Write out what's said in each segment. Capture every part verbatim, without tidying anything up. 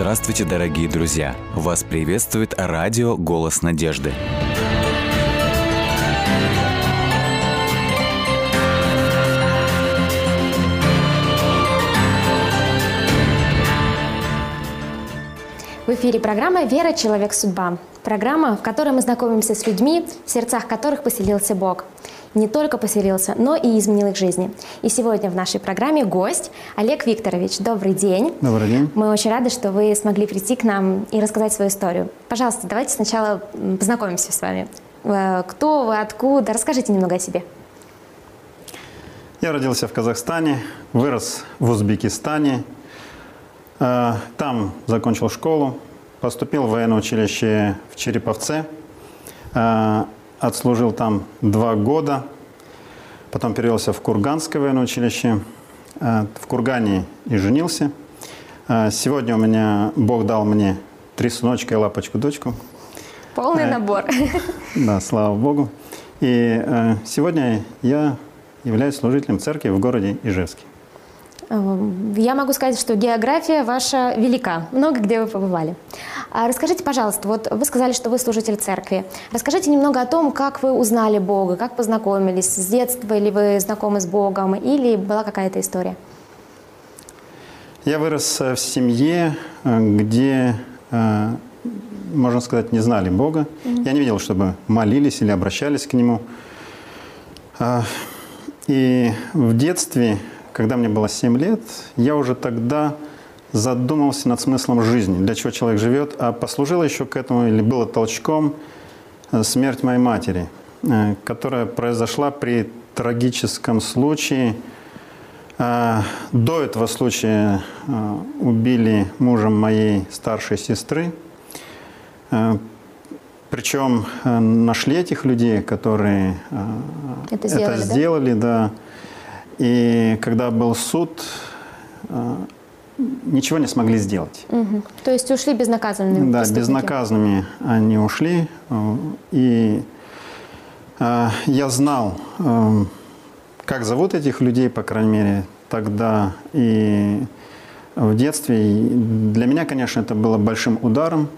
Здравствуйте, дорогие друзья! Вас приветствует радио «Голос Надежды». В эфире программа «Вера. Человек. Судьба». Программа, в которой мы знакомимся с людьми, в сердцах которых поселился Бог. Не только поселился, но и изменил их жизни. И сегодня в нашей программе гость Олег Викторович. Добрый день. Добрый день. Мы очень рады, что вы смогли прийти к нам и рассказать свою историю. Пожалуйста, давайте сначала познакомимся с вами. Кто вы, откуда? Расскажите немного о себе. Я родился в Казахстане, вырос в Узбекистане. Там закончил школу, поступил в военное училище в Череповце, отслужил там два года, потом перевелся в Курганское военное училище, в Кургане и женился. Сегодня у меня Бог дал мне три сыночка и лапочку-дочку. Полный набор. Да, слава Богу. И сегодня я являюсь служителем церкви в городе Ижевске. Я могу сказать, что география ваша велика, много где вы побывали. Расскажите, пожалуйста, вот вы сказали, что вы служитель церкви. Расскажите немного о том, как вы узнали Бога, как познакомились, с детства ли вы знакомы с Богом, или была какая-то история? Я вырос в семье, где, можно сказать, не знали Бога. Mm-hmm. Я не видел, чтобы молились или обращались к Нему. И в детстве... Когда мне было семь лет, я уже тогда задумался над смыслом жизни, для чего человек живет, а послужило еще к этому, или было толчком, смерть моей матери, которая произошла при трагическом случае. До этого случая убили мужа моей старшей сестры. Причем нашли этих людей, которые это сделали, это сделали да. да. И когда был суд, ничего не смогли сделать. Угу. То есть ушли безнаказанными? Да, преступники. Безнаказанными они ушли. И я знал, как зовут этих людей, по крайней мере, тогда. И в детстве для меня, конечно, это было большим ударом.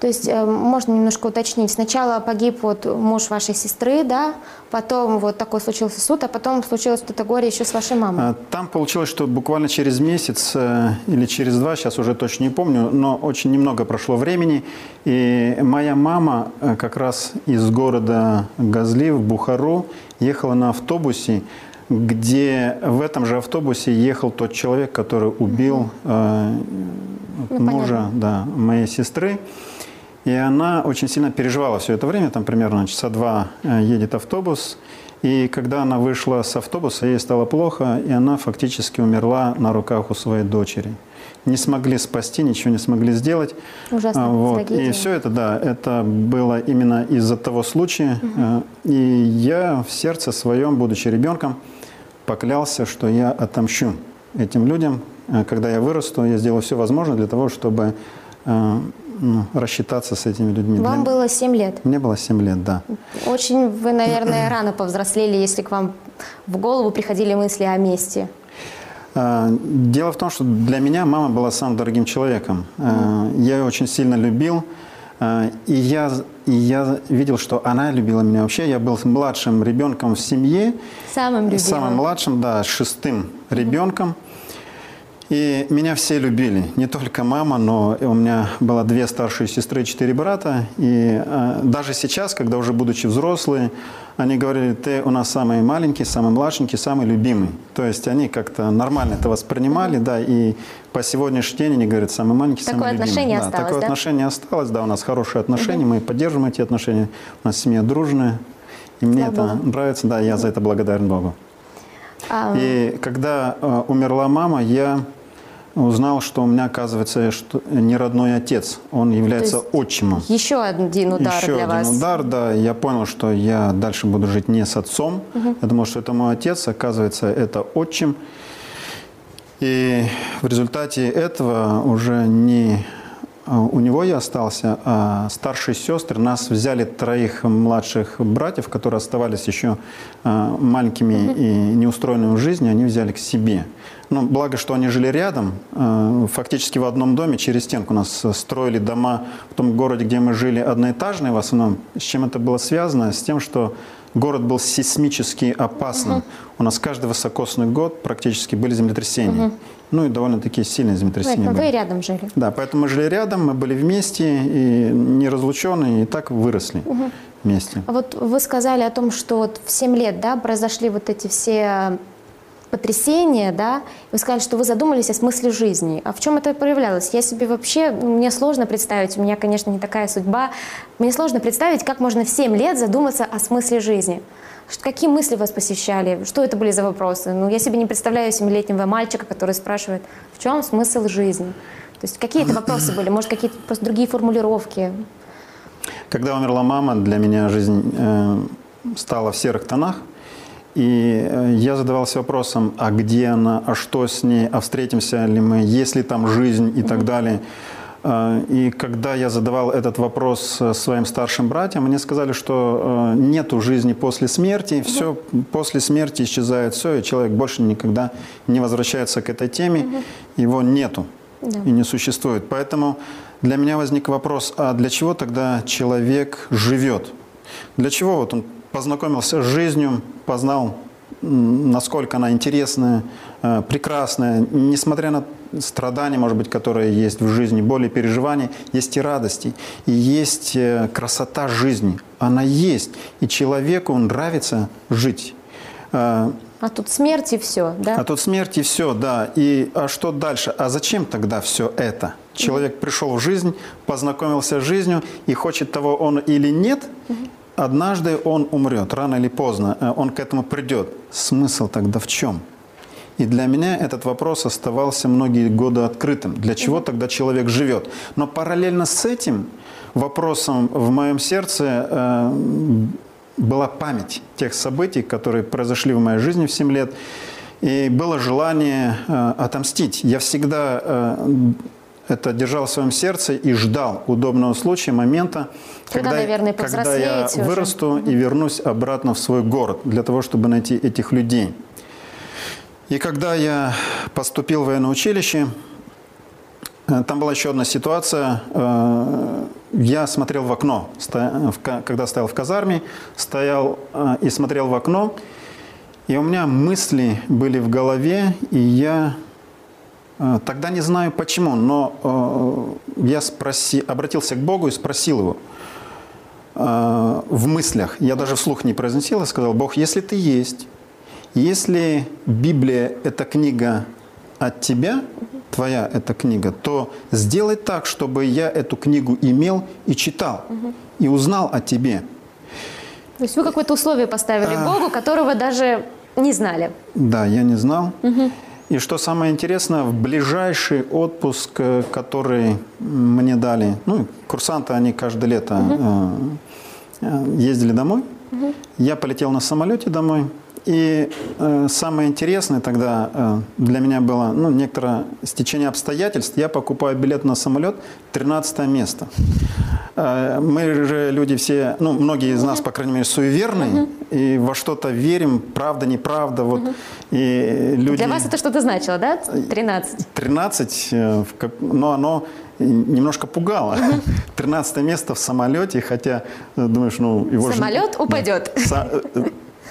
То есть можно немножко уточнить. Сначала погиб вот муж вашей сестры, да? Потом вот такой случился суд, а потом случилось что-то горе еще с вашей мамой. Там получилось, что буквально через месяц или через два, сейчас уже точно не помню, но очень немного прошло времени. И моя мама как раз из города Газли в Бухару ехала на автобусе, где в этом же автобусе ехал тот человек, который убил ну, мужа да, моей сестры. И она очень сильно переживала все это время, там примерно часа два едет автобус. И когда она вышла с автобуса, ей стало плохо, и она фактически умерла на руках у своей дочери. Не смогли спасти, ничего не смогли сделать. Ужасно. Вот. И все это, да, это было именно из-за того случая. Угу. И я в сердце своем, будучи ребенком, поклялся, что я отомщу этим людям. Когда я вырасту, я сделаю все возможное для того, чтобы... Ну, рассчитаться с этими людьми. Вам Для... было семь лет? Мне было семь лет, да. Очень вы, наверное, рано повзрослели, если к вам в голову приходили мысли о мести. Дело в том, что для меня мама была самым дорогим человеком. Mm. Я ее очень сильно любил. И я, и я видел, что она любила меня вообще. Я был младшим ребенком в семье. Самым любимым. Самым младшим, да, шестым ребенком. И меня все любили, не только мама, но у меня было две старшие сестры и четыре брата. И э, даже сейчас, когда уже будучи взрослые, они говорили, ты у нас самый маленький, самый младшенький, самый любимый. То есть они как-то нормально это воспринимали, да, и по сегодняшний день они говорят, самый маленький, такое самый любимый. Отношение да, осталось, такое да? отношение осталось, да, у нас хорошие отношения, угу. мы поддерживаем эти отношения, у нас семья дружная, и мне Слава это Богу. Нравится, да, я за это благодарен Богу. А... И когда э, умерла мама, я... Узнал, что у меня, оказывается, что не родной отец, он является отчимом. Еще один удар Еще для один вас. удар, да. Я понял, что я дальше буду жить не с отцом. Угу. Я думал, что это мой отец, оказывается, это отчим. И в результате этого уже не у него я остался, а старшие сестры, нас взяли троих младших братьев, которые оставались еще маленькими и неустроенными в жизни, они взяли к себе. Ну, благо, что они жили рядом, фактически в одном доме, через стенку у нас строили дома в том городе, где мы жили, одноэтажные в основном. С чем это было связано? С тем, что город был сейсмически опасным. Угу. У нас каждый высокосный год практически были землетрясения. Угу. Ну и довольно-таки сильные землетрясения. Поэтому были. Вы рядом жили. Да, поэтому мы жили рядом, мы были вместе, и неразлученные, и так выросли. Угу. Вместе. А вот вы сказали о том, что вот в семь лет, да, произошли вот эти все потрясение, да, вы сказали, что вы задумались о смысле жизни. А в чем это проявлялось? Я себе вообще, мне сложно представить, у меня, конечно, не такая судьба, мне сложно представить, как можно в семь лет задуматься о смысле жизни. Какие мысли вас посещали? Что это были за вопросы? Ну, я себе не представляю семилетнего мальчика, который спрашивает, в чем смысл жизни? То есть какие-то вопросы были, может, какие-то просто другие формулировки? Когда умерла мама, для меня жизнь э, стала в серых тонах. И я задавался вопросом, а где она, а что с ней, а встретимся ли мы, есть ли там жизнь и так далее. И когда я задавал этот вопрос своим старшим братьям, мне сказали, что нету жизни после смерти, все после смерти исчезает все, и человек больше никогда не возвращается к этой теме, его нету и не существует. Поэтому для меня возник вопрос, а для чего тогда человек живет? Для чего вот он познакомился с жизнью, познал, насколько она интересная, прекрасная. Несмотря на страдания, может быть, которые есть в жизни, боли, переживания, есть и радости, и есть красота жизни. Она есть, и человеку нравится жить. А тут смерть и все, да? А тут смерть и все, да. И а что дальше? А зачем тогда все это? Человек пришел в жизнь, познакомился с жизнью, и хочет того он или нет, однажды он умрет, рано или поздно, он к этому придет. Смысл тогда в чем? И для меня этот вопрос оставался многие годы открытым. Для чего тогда человек живет? Но параллельно с этим вопросом в моем сердце э, была память тех событий, которые произошли в моей жизни в семь лет. И было желание э, отомстить. Я всегда э, это держал в своем сердце и ждал удобного случая, момента, Когда, когда, наверное, когда я уже. вырасту и вернусь обратно в свой город, для того, чтобы найти этих людей. И когда я поступил в военное училище, там была еще одна ситуация. Я смотрел в окно, когда стоял в казарме, стоял и смотрел в окно. И у меня мысли были в голове, и я... Тогда не знаю почему, но я спроси, обратился к Богу и спросил его в мыслях. Я даже вслух не произносил, я сказал: «Бог, если ты есть, если Библия – это книга от тебя, твоя эта книга, то сделай так, чтобы я эту книгу имел и читал, и узнал о тебе». То есть вы какое-то условие поставили а... Богу, которого даже не знали. Да, я не знал. Угу. И что самое интересное, в ближайший отпуск, который мне дали, ну, курсанты, они каждое лето uh-huh. ездили домой, uh-huh. я полетел на самолете домой. И э, самое интересное тогда э, для меня было, ну, некоторое стечение обстоятельств. Я покупаю билет на самолет, тринадцатое место. Э, мы же люди все, ну, многие из нас, по крайней мере, суеверные, mm-hmm. и во что-то верим, правда, неправда. Вот, mm-hmm. и люди... Для вас это что-то значило, да? тринадцать? тринадцать, э, но оно... немножко пугало. тринадцатое место в самолете, хотя думаешь, ну его самолет же... упадет.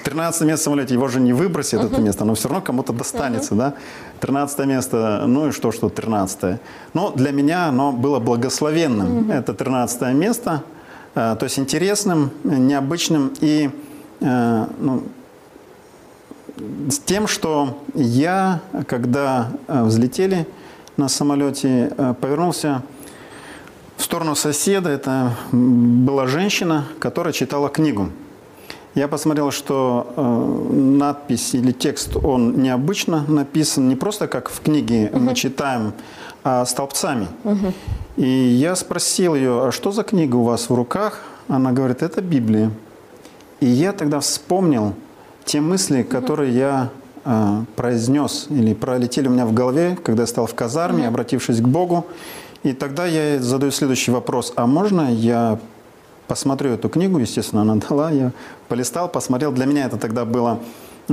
тринадцатое место в самолете, его же не выбросит, uh-huh. это место, но все равно кому-то достанется. Uh-huh. Да? тринадцатое место, ну и что, что тринадцатое. Но для меня оно было благословенным. Uh-huh. Это тринадцатое место, то есть интересным, необычным и ну, с тем, что я, когда взлетели на самолете, повернулся в сторону соседа. Это была женщина, которая читала книгу. Я посмотрел, что э, надпись или текст, он необычно написан, не просто как в книге uh-huh. мы читаем, а столбцами. Uh-huh. И я спросил ее, а что за книга у вас в руках? Она говорит, это Библия. И я тогда вспомнил те мысли, которые uh-huh. я... произнес или пролетели у меня в голове, когда я стал в казарме, обратившись к Богу. И тогда я задаю следующий вопрос. А можно я посмотрю эту книгу? Естественно, она дала. Я полистал, посмотрел. Для меня это тогда было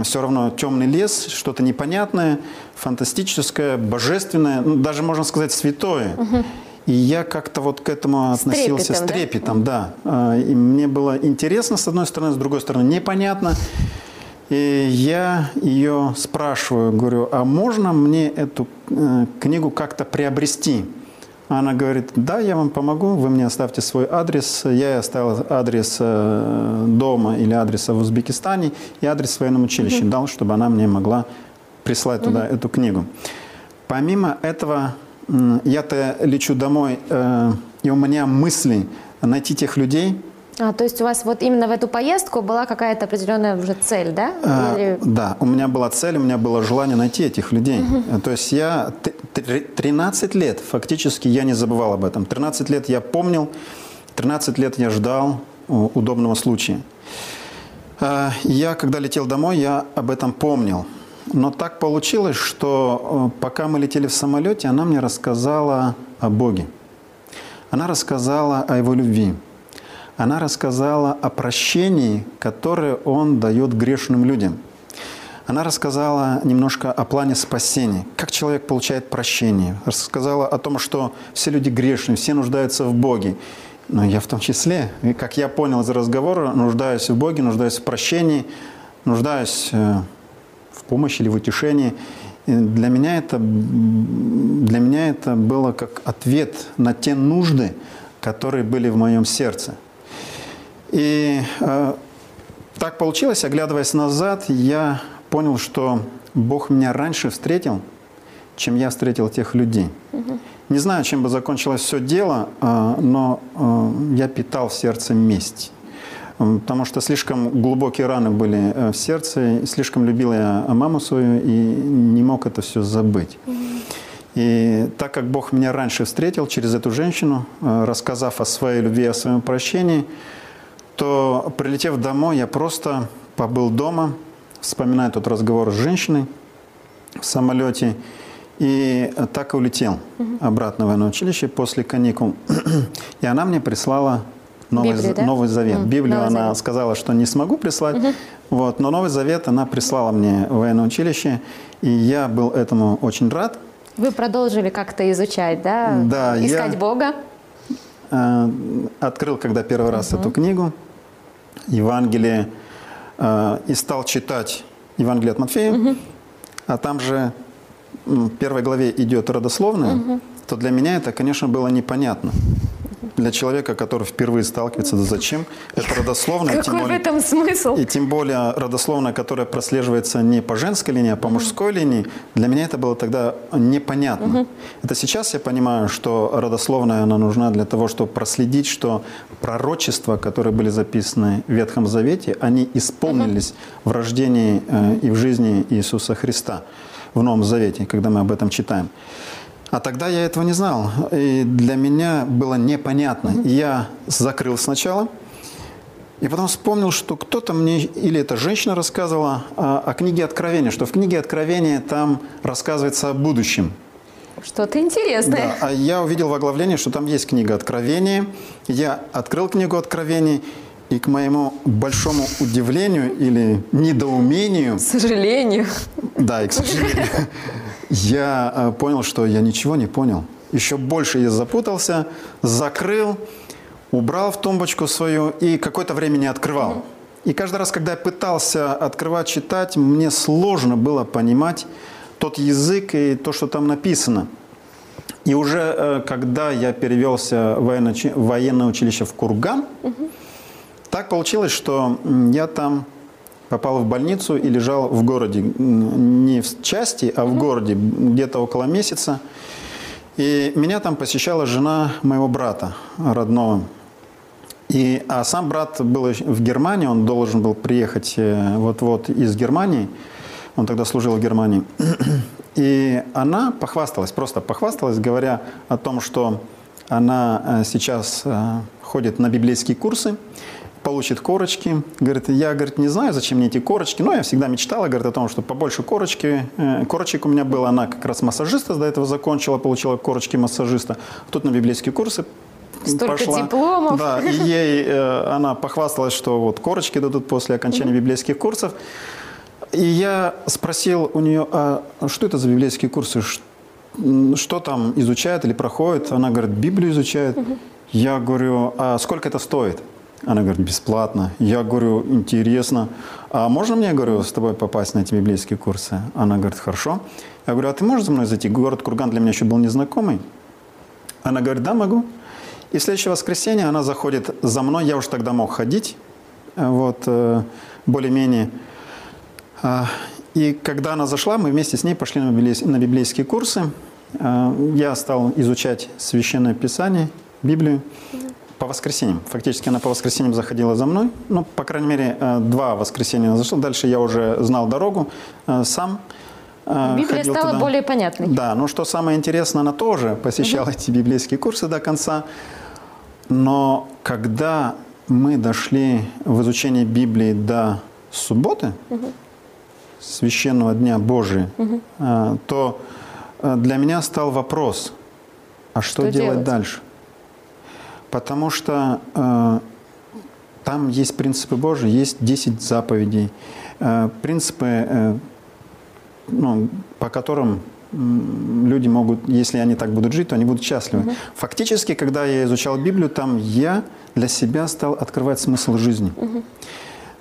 все равно темный лес, что-то непонятное, фантастическое, божественное, ну, даже, можно сказать, святое. Угу. И я как-то вот к этому относился с трепетом, да? да. И мне было интересно, с одной стороны, с другой стороны, непонятно. И я ее спрашиваю, говорю, а можно мне эту книгу как-то приобрести? Она говорит, да, я вам помогу, вы мне оставьте свой адрес. Я ей оставил адрес дома или адреса в Узбекистане и адрес военного училища угу. дал, чтобы она мне могла прислать туда угу. эту книгу. Помимо этого... Я-то лечу домой, и у меня мысли найти тех людей. А, то есть у вас вот именно в эту поездку была какая-то определенная уже цель, да? А, Или... Да, у меня была цель, у меня было желание найти этих людей. Угу. То есть я тринадцать лет, фактически я не забывал об этом. тринадцать лет я помнил, тринадцать лет я ждал удобного случая. Я, когда летел домой, я об этом помнил. Но так получилось, что пока мы летели в самолете, она мне рассказала о Боге. Она рассказала о Его любви. Она рассказала о прощении, которое Он дает грешным людям. Она рассказала немножко о плане спасения, как человек получает прощение. Рассказала о том, что все люди грешны, все нуждаются в Боге. Но я в том числе, и как я понял из разговора, нуждаюсь в Боге, нуждаюсь в прощении, нуждаюсь... в помощи или в утешении. И для меня это, для меня это было как ответ на те нужды, которые были в моем сердце. И э, так получилось, оглядываясь назад, я понял, что Бог меня раньше встретил, чем я встретил тех людей. Угу. Не знаю, чем бы закончилось все дело, э, но э, я питал в сердце месть. Потому что слишком глубокие раны были в сердце, слишком любил я маму свою и не мог это все забыть. И так как Бог меня раньше встретил через эту женщину, рассказав о своей любви, о своем прощении, то, прилетев домой, я просто побыл дома, вспоминая тот разговор с женщиной в самолете, и так и улетел обратно в военное училище после каникул. И она мне прислала... Новый, Библию, да? Новый Завет. Mm, Библию Новый она Завет. сказала, что не смогу прислать, mm-hmm. вот, но Новый Завет она прислала мне в военное училище, и я был этому очень рад. Вы продолжили как-то изучать, да? Да. Искать я, Бога? Э, открыл, когда первый раз mm-hmm. эту книгу, Евангелие, э, и стал читать Евангелие от Матфея, mm-hmm. а там же в первой главе идет родословная, mm-hmm. то для меня это, конечно, было непонятно. Для человека, который впервые сталкивается, да зачем? Это родословная. Какой в этом смысл? И тем более родословная, которая прослеживается не по женской линии, а по мужской линии. Для меня это было тогда непонятно. Угу. Это сейчас я понимаю, что родословная, она нужна для того, чтобы проследить, что пророчества, которые были записаны в Ветхом Завете, они исполнились угу. в рождении э, и в жизни Иисуса Христа в Новом Завете, когда мы об этом читаем. А тогда я этого не знал, и для меня было непонятно. Mm-hmm. Я закрыл сначала, и потом вспомнил, что кто-то мне, или эта женщина рассказывала о, о книге Откровения, что в книге Откровения там рассказывается о будущем. Что-то интересное. Да, а я увидел в оглавлении, что там есть книга Откровения. Я открыл книгу Откровения, и к моему большому удивлению или недоумению... К сожалению. Да, и к сожалению... Я понял, что я ничего не понял. Еще больше я запутался, закрыл, убрал в тумбочку свою и какое-то время не открывал. И каждый раз, когда я пытался открывать, читать, мне сложно было понимать тот язык и то, что там написано. И уже когда я перевелся в военное училище в Курган, угу. так получилось, что я там... попал в больницу и лежал в городе, не в части, а в городе, где-то около месяца. И меня там посещала жена моего брата родного. И, а сам брат был в Германии, он должен был приехать вот-вот из Германии. Он тогда служил в Германии. И она похвасталась, просто похвасталась, говоря о том, что она сейчас ходит на библейские курсы, получит корочки. Говорит, я, говорит, не знаю, зачем мне эти корочки, но я всегда мечтала, говорит, о том, что побольше корочки, корочек у меня было. Она как раз массажиста до этого закончила, получила корочки массажиста. Тут на библейские курсы Столько пошла. дипломов. Да, и ей, она похвасталась, что вот корочки дадут после окончания mm-hmm. библейских курсов. И я спросил у нее, а что это за библейские курсы, что там изучают или проходят? Она говорит, Библию изучают. Угу. Я говорю, а сколько это стоит? Она говорит, бесплатно. Я говорю, интересно. А можно мне, говорю, с тобой попасть на эти библейские курсы? Она говорит, хорошо. Я говорю, а ты можешь за мной зайти? Город Курган для меня еще был незнакомый. Она говорит, да, могу. И в следующее воскресенье она заходит за мной. Я уж тогда мог ходить, вот, более-менее. И когда она зашла, мы вместе с ней пошли на библейские курсы. Я стал изучать Священное Писание, Библию по воскресеньям. Фактически она по воскресеньям заходила за мной. Ну, по крайней мере, два воскресенья она зашла. Дальше я уже знал дорогу сам. Библия стала туда. более понятной. Да, но что самое интересное, она тоже посещала угу. эти библейские курсы до конца. Но когда мы дошли в изучение Библии до субботы, угу. священного дня Божия, угу. то для меня стал вопрос, а что, что делать, делать дальше? Потому что э, там есть принципы Божии, есть десять заповедей, э, принципы, э, ну, по которым люди могут, если они так будут жить, то они будут счастливы. Угу. Фактически, когда я изучал Библию, там я для себя стал открывать смысл жизни. Угу.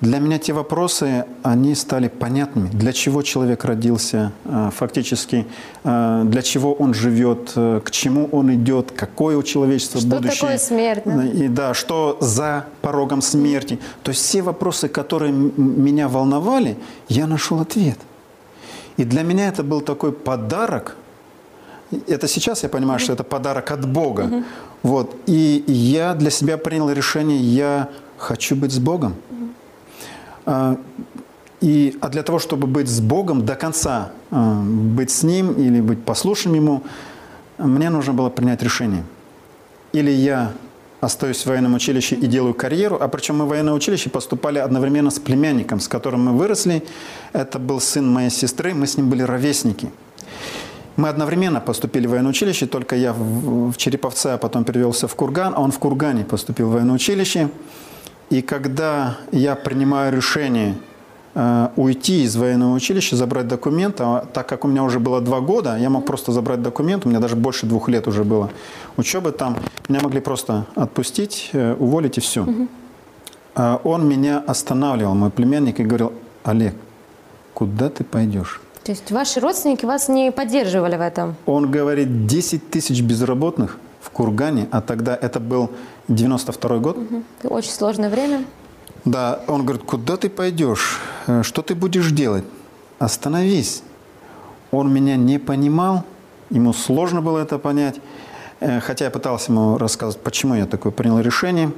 Для меня те вопросы, они стали понятными. Для чего человек родился фактически, для чего он живет, к чему он идет, какое у человечества что будущее. Что такое смерть? Да? И, да, что за порогом смерти. То есть все вопросы, которые меня волновали, я нашел ответ. И для меня это был такой подарок. Это сейчас я понимаю, что это подарок от Бога. Угу. Вот. И я для себя принял решение, я хочу быть с Богом. И, а для того, чтобы быть с Богом до конца, быть с Ним или быть послушным Ему, мне нужно было принять решение. Или я остаюсь в военном училище и делаю карьеру, а причем мы в военное училище поступали одновременно с племянником, с которым мы выросли. Это был сын моей сестры, мы с ним были ровесники. Мы одновременно поступили в военное училище, только я в Череповце, а потом перевелся в Курган, а он в Кургане поступил в военное училище. И когда я принимаю решение э, уйти из военного училища, забрать документ, а так как у меня уже было два года, я мог просто забрать документ, у меня даже больше двух лет уже было учебы там, меня могли просто отпустить, э, уволить и все. Угу. А он меня останавливал, мой племянник, и говорил, Олег, куда ты пойдешь? То есть ваши родственники вас не поддерживали в этом? Он говорит, десять тысяч безработных в Кургане, а тогда это был девяносто второй год. Угу. Очень сложное время. Да, он говорит, куда ты пойдешь? Что ты будешь делать? Остановись. Он меня не понимал, ему сложно было это понять, хотя я пытался ему рассказать, почему я такое принял решение.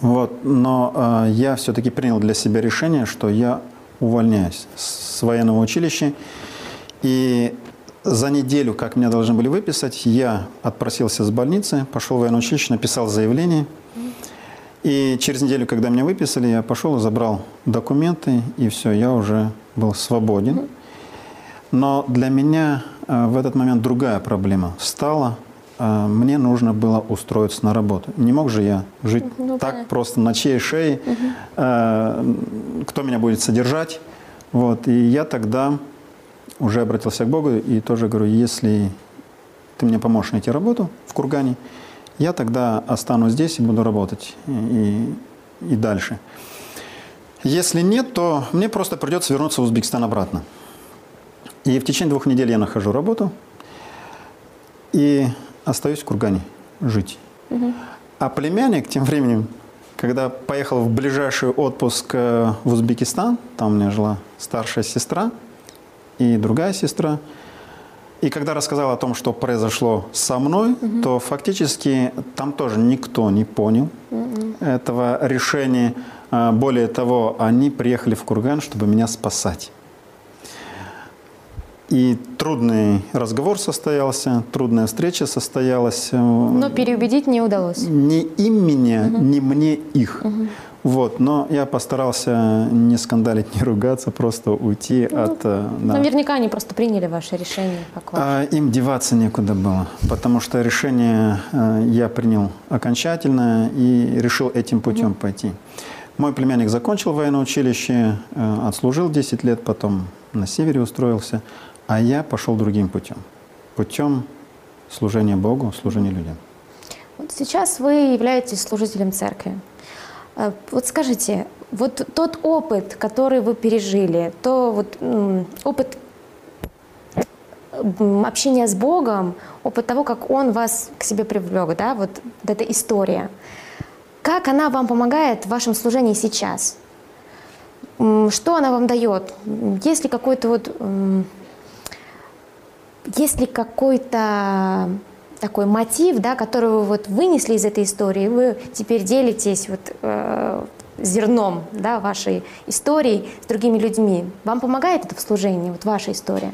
Вот. Но я все-таки принял для себя решение, что я увольняюсь с военного училища. И за неделю, как меня должны были выписать, я отпросился с больницы, пошел в военное училище, написал заявление. И через неделю, когда меня выписали, я пошел и забрал документы, и все, я уже был свободен. Но для меня в этот момент другая проблема встала. Мне нужно было устроиться на работу. Не мог же я жить ну, так понятно. просто на чьей шее, угу. кто меня будет содержать. Вот. И я тогда уже обратился к Богу и тоже говорю, если ты мне поможешь найти работу в Кургане, я тогда останусь здесь и буду работать и, и дальше. Если нет, то мне просто придется вернуться в Узбекистан обратно. И в течение двух недель я нахожу работу и остаюсь в Кургане жить. Угу. А племянник тем временем, когда поехал в ближайший отпуск в Узбекистан, там у меня жила старшая сестра и другая сестра. И когда рассказала о том, что произошло со мной, угу. то фактически там тоже никто не понял угу. этого решения. Более того, они приехали в Курган, чтобы меня спасать. И трудный разговор состоялся, трудная встреча состоялась. Но переубедить не удалось. Ни им меня, угу. ни мне их. Угу. Вот, но я постарался не скандалить, не ругаться, просто уйти ну, от... Да. Наверняка они просто приняли ваше решение. Как ваше. Им деваться некуда было, потому что решение я принял окончательное и решил этим путем mm-hmm. пойти. Мой племянник закончил военное училище, отслужил десять лет, потом на севере устроился, а я пошел другим путем. Путем служения Богу, служения людям. Вот сейчас вы являетесь служителем церкви. Вот скажите, вот тот опыт, который вы пережили, то вот опыт общения с Богом, опыт того, как Он вас к себе привлек, да, вот эта история, как она вам помогает в вашем служении сейчас? Что она вам дает? Есть ли какой-то вот, есть ли какой-то такой мотив, да, который вы вот вынесли из этой истории, вы теперь делитесь вот, э, зерном да, вашей истории с другими людьми. Вам помогает это в служении, вот ваша история?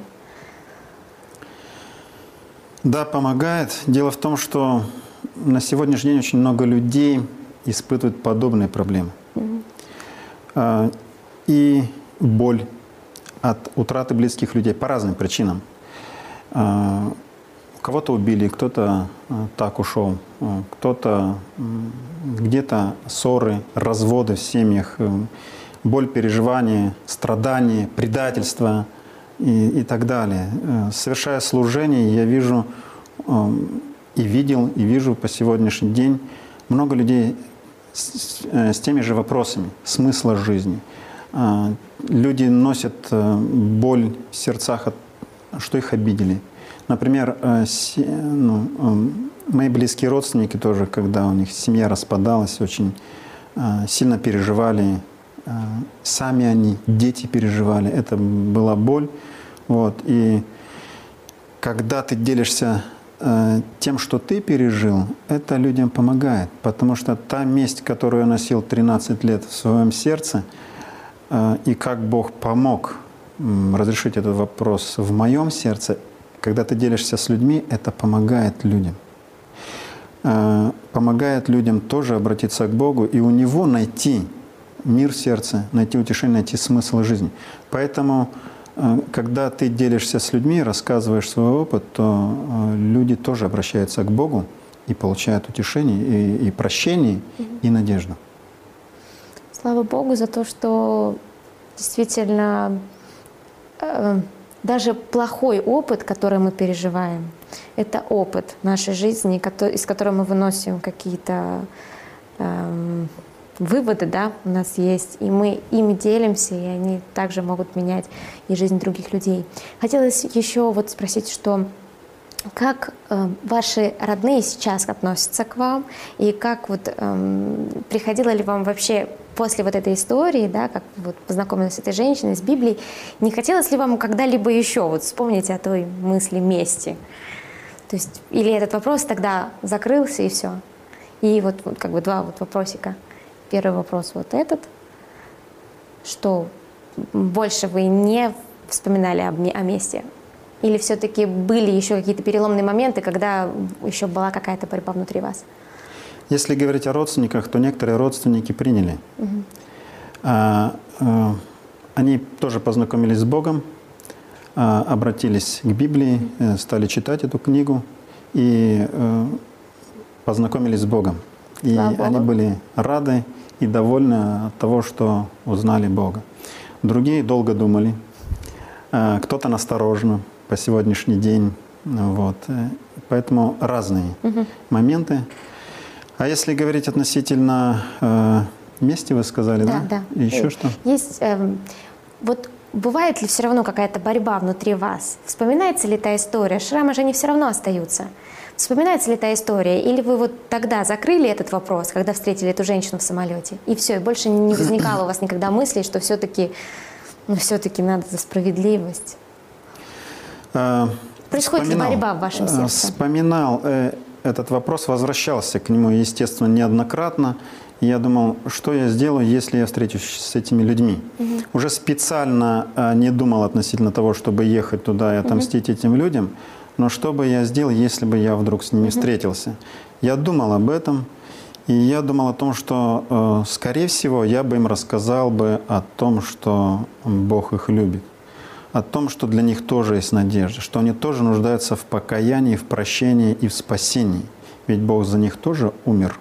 Да, помогает. Дело в том, что на сегодняшний день очень много людей испытывают подобные проблемы. Mm-hmm. э, и боль от утраты близких людей по разным причинам. Э, Кого-то убили, кто-то так ушел, кто-то где-то ссоры, разводы в семьях, боль, переживания, страдания, предательство и, и так далее. Совершая служение, я вижу и видел, и вижу по сегодняшний день много людей с, с теми же вопросами смысла жизни. Люди носят боль в сердцах, что их обидели. Например, ну, мои близкие родственники тоже, когда у них семья распадалась, очень сильно переживали. Сами они, дети переживали. Это была боль. Вот. И когда ты делишься тем, что ты пережил, это людям помогает. Потому что та месть, которую я носил тринадцать лет в своем сердце, и как Бог помог разрешить этот вопрос в моем сердце, когда ты делишься с людьми, это помогает людям. Помогает людям тоже обратиться к Богу и у Него найти мир в сердце, найти утешение, найти смысл жизни. Поэтому, когда ты делишься с людьми, рассказываешь свой опыт, то люди тоже обращаются к Богу и получают утешение, и, и прощение, и надежду. Слава Богу за то, что действительно... Даже плохой опыт, который мы переживаем, это опыт нашей жизни, из которого мы выносим какие-то э, выводы, да, у нас есть, и мы ими делимся, и они также могут менять и жизнь других людей. Хотелось еще вот спросить, что как э, ваши родные сейчас относятся к вам, и как вот э, приходило ли вам вообще после вот этой истории, да, как вот познакомились с этой женщиной, с Библией, не хотелось ли вам когда-либо еще вот вспомнить о той мысли мести? То есть, или этот вопрос тогда закрылся и все? И вот, вот как бы два вот вопросика. Первый вопрос вот этот, что больше вы не вспоминали об, о мести? Или все-таки были еще какие-то переломные моменты, когда еще была какая-то борьба внутри вас? Если говорить о родственниках, то некоторые родственники приняли. Угу. А, а, они тоже познакомились с Богом, а, обратились к Библии, стали читать эту книгу и а, познакомились с Богом. И да, Богу. Они были рады и довольны от того, что узнали Бога. Другие долго думали, а, кто-то насторожно по сегодняшний день. Вот. Поэтому разные угу. моменты. А если говорить относительно э, мести, вы сказали, да? Да, да. Еще что? Есть, э, вот бывает ли все равно какая-то борьба внутри вас? Вспоминается ли та история? Шрамы же они все равно остаются. Вспоминается ли та история? Или вы вот тогда закрыли этот вопрос, когда встретили эту женщину в самолете? И все, и больше не возникало у вас никогда мыслей, что все-таки, ну, все-таки надо за справедливость? Э, Происходит ли борьба в вашем сердце? Вспоминал. Э, Этот вопрос возвращался к нему, естественно, неоднократно. И я думал, что я сделаю, если я встречусь с этими людьми. Угу. Уже специально э, не думал относительно того, чтобы ехать туда и отомстить угу. этим людям. Но что бы я сделал, если бы я вдруг с ними угу. встретился? Я думал об этом. И я думал о том, что, э, скорее всего, я бы им рассказал бы о том, что Бог их любит. О том, что для них тоже есть надежда. Что они тоже нуждаются в покаянии, в прощении и в спасении. Ведь Бог за них тоже умер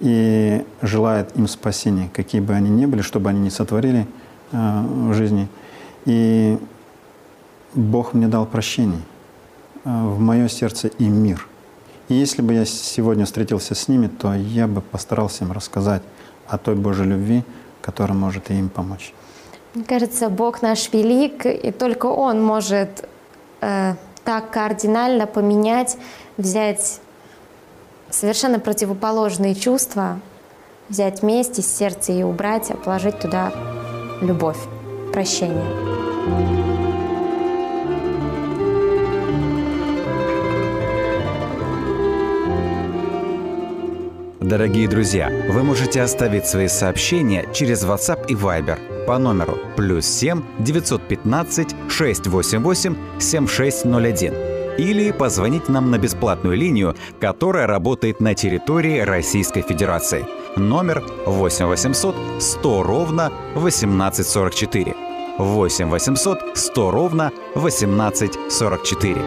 и желает им спасения, какие бы они ни были, чтобы они не сотворили э, в жизни. И Бог мне дал прощение, э, в мое сердце и мир. И если бы я сегодня встретился с ними, то я бы постарался им рассказать о той Божьей любви, которая может и им помочь. Мне кажется, Бог наш велик, и только Он может э, так кардинально поменять, взять совершенно противоположные чувства, взять месть из сердца и убрать, а положить туда любовь, прощение. Дорогие друзья, вы можете оставить свои сообщения через WhatsApp и Viber по номеру плюс семь девятьсот пятнадцать шестьсот восемьдесят восемь семь шесть ноль один. Или позвонить нам на бесплатную линию, которая работает на территории Российской Федерации. Номер восемь восемьсот сто ровно восемнадцать сорок четыре. восемь восемьсот сто ровно восемнадцать сорок четыре.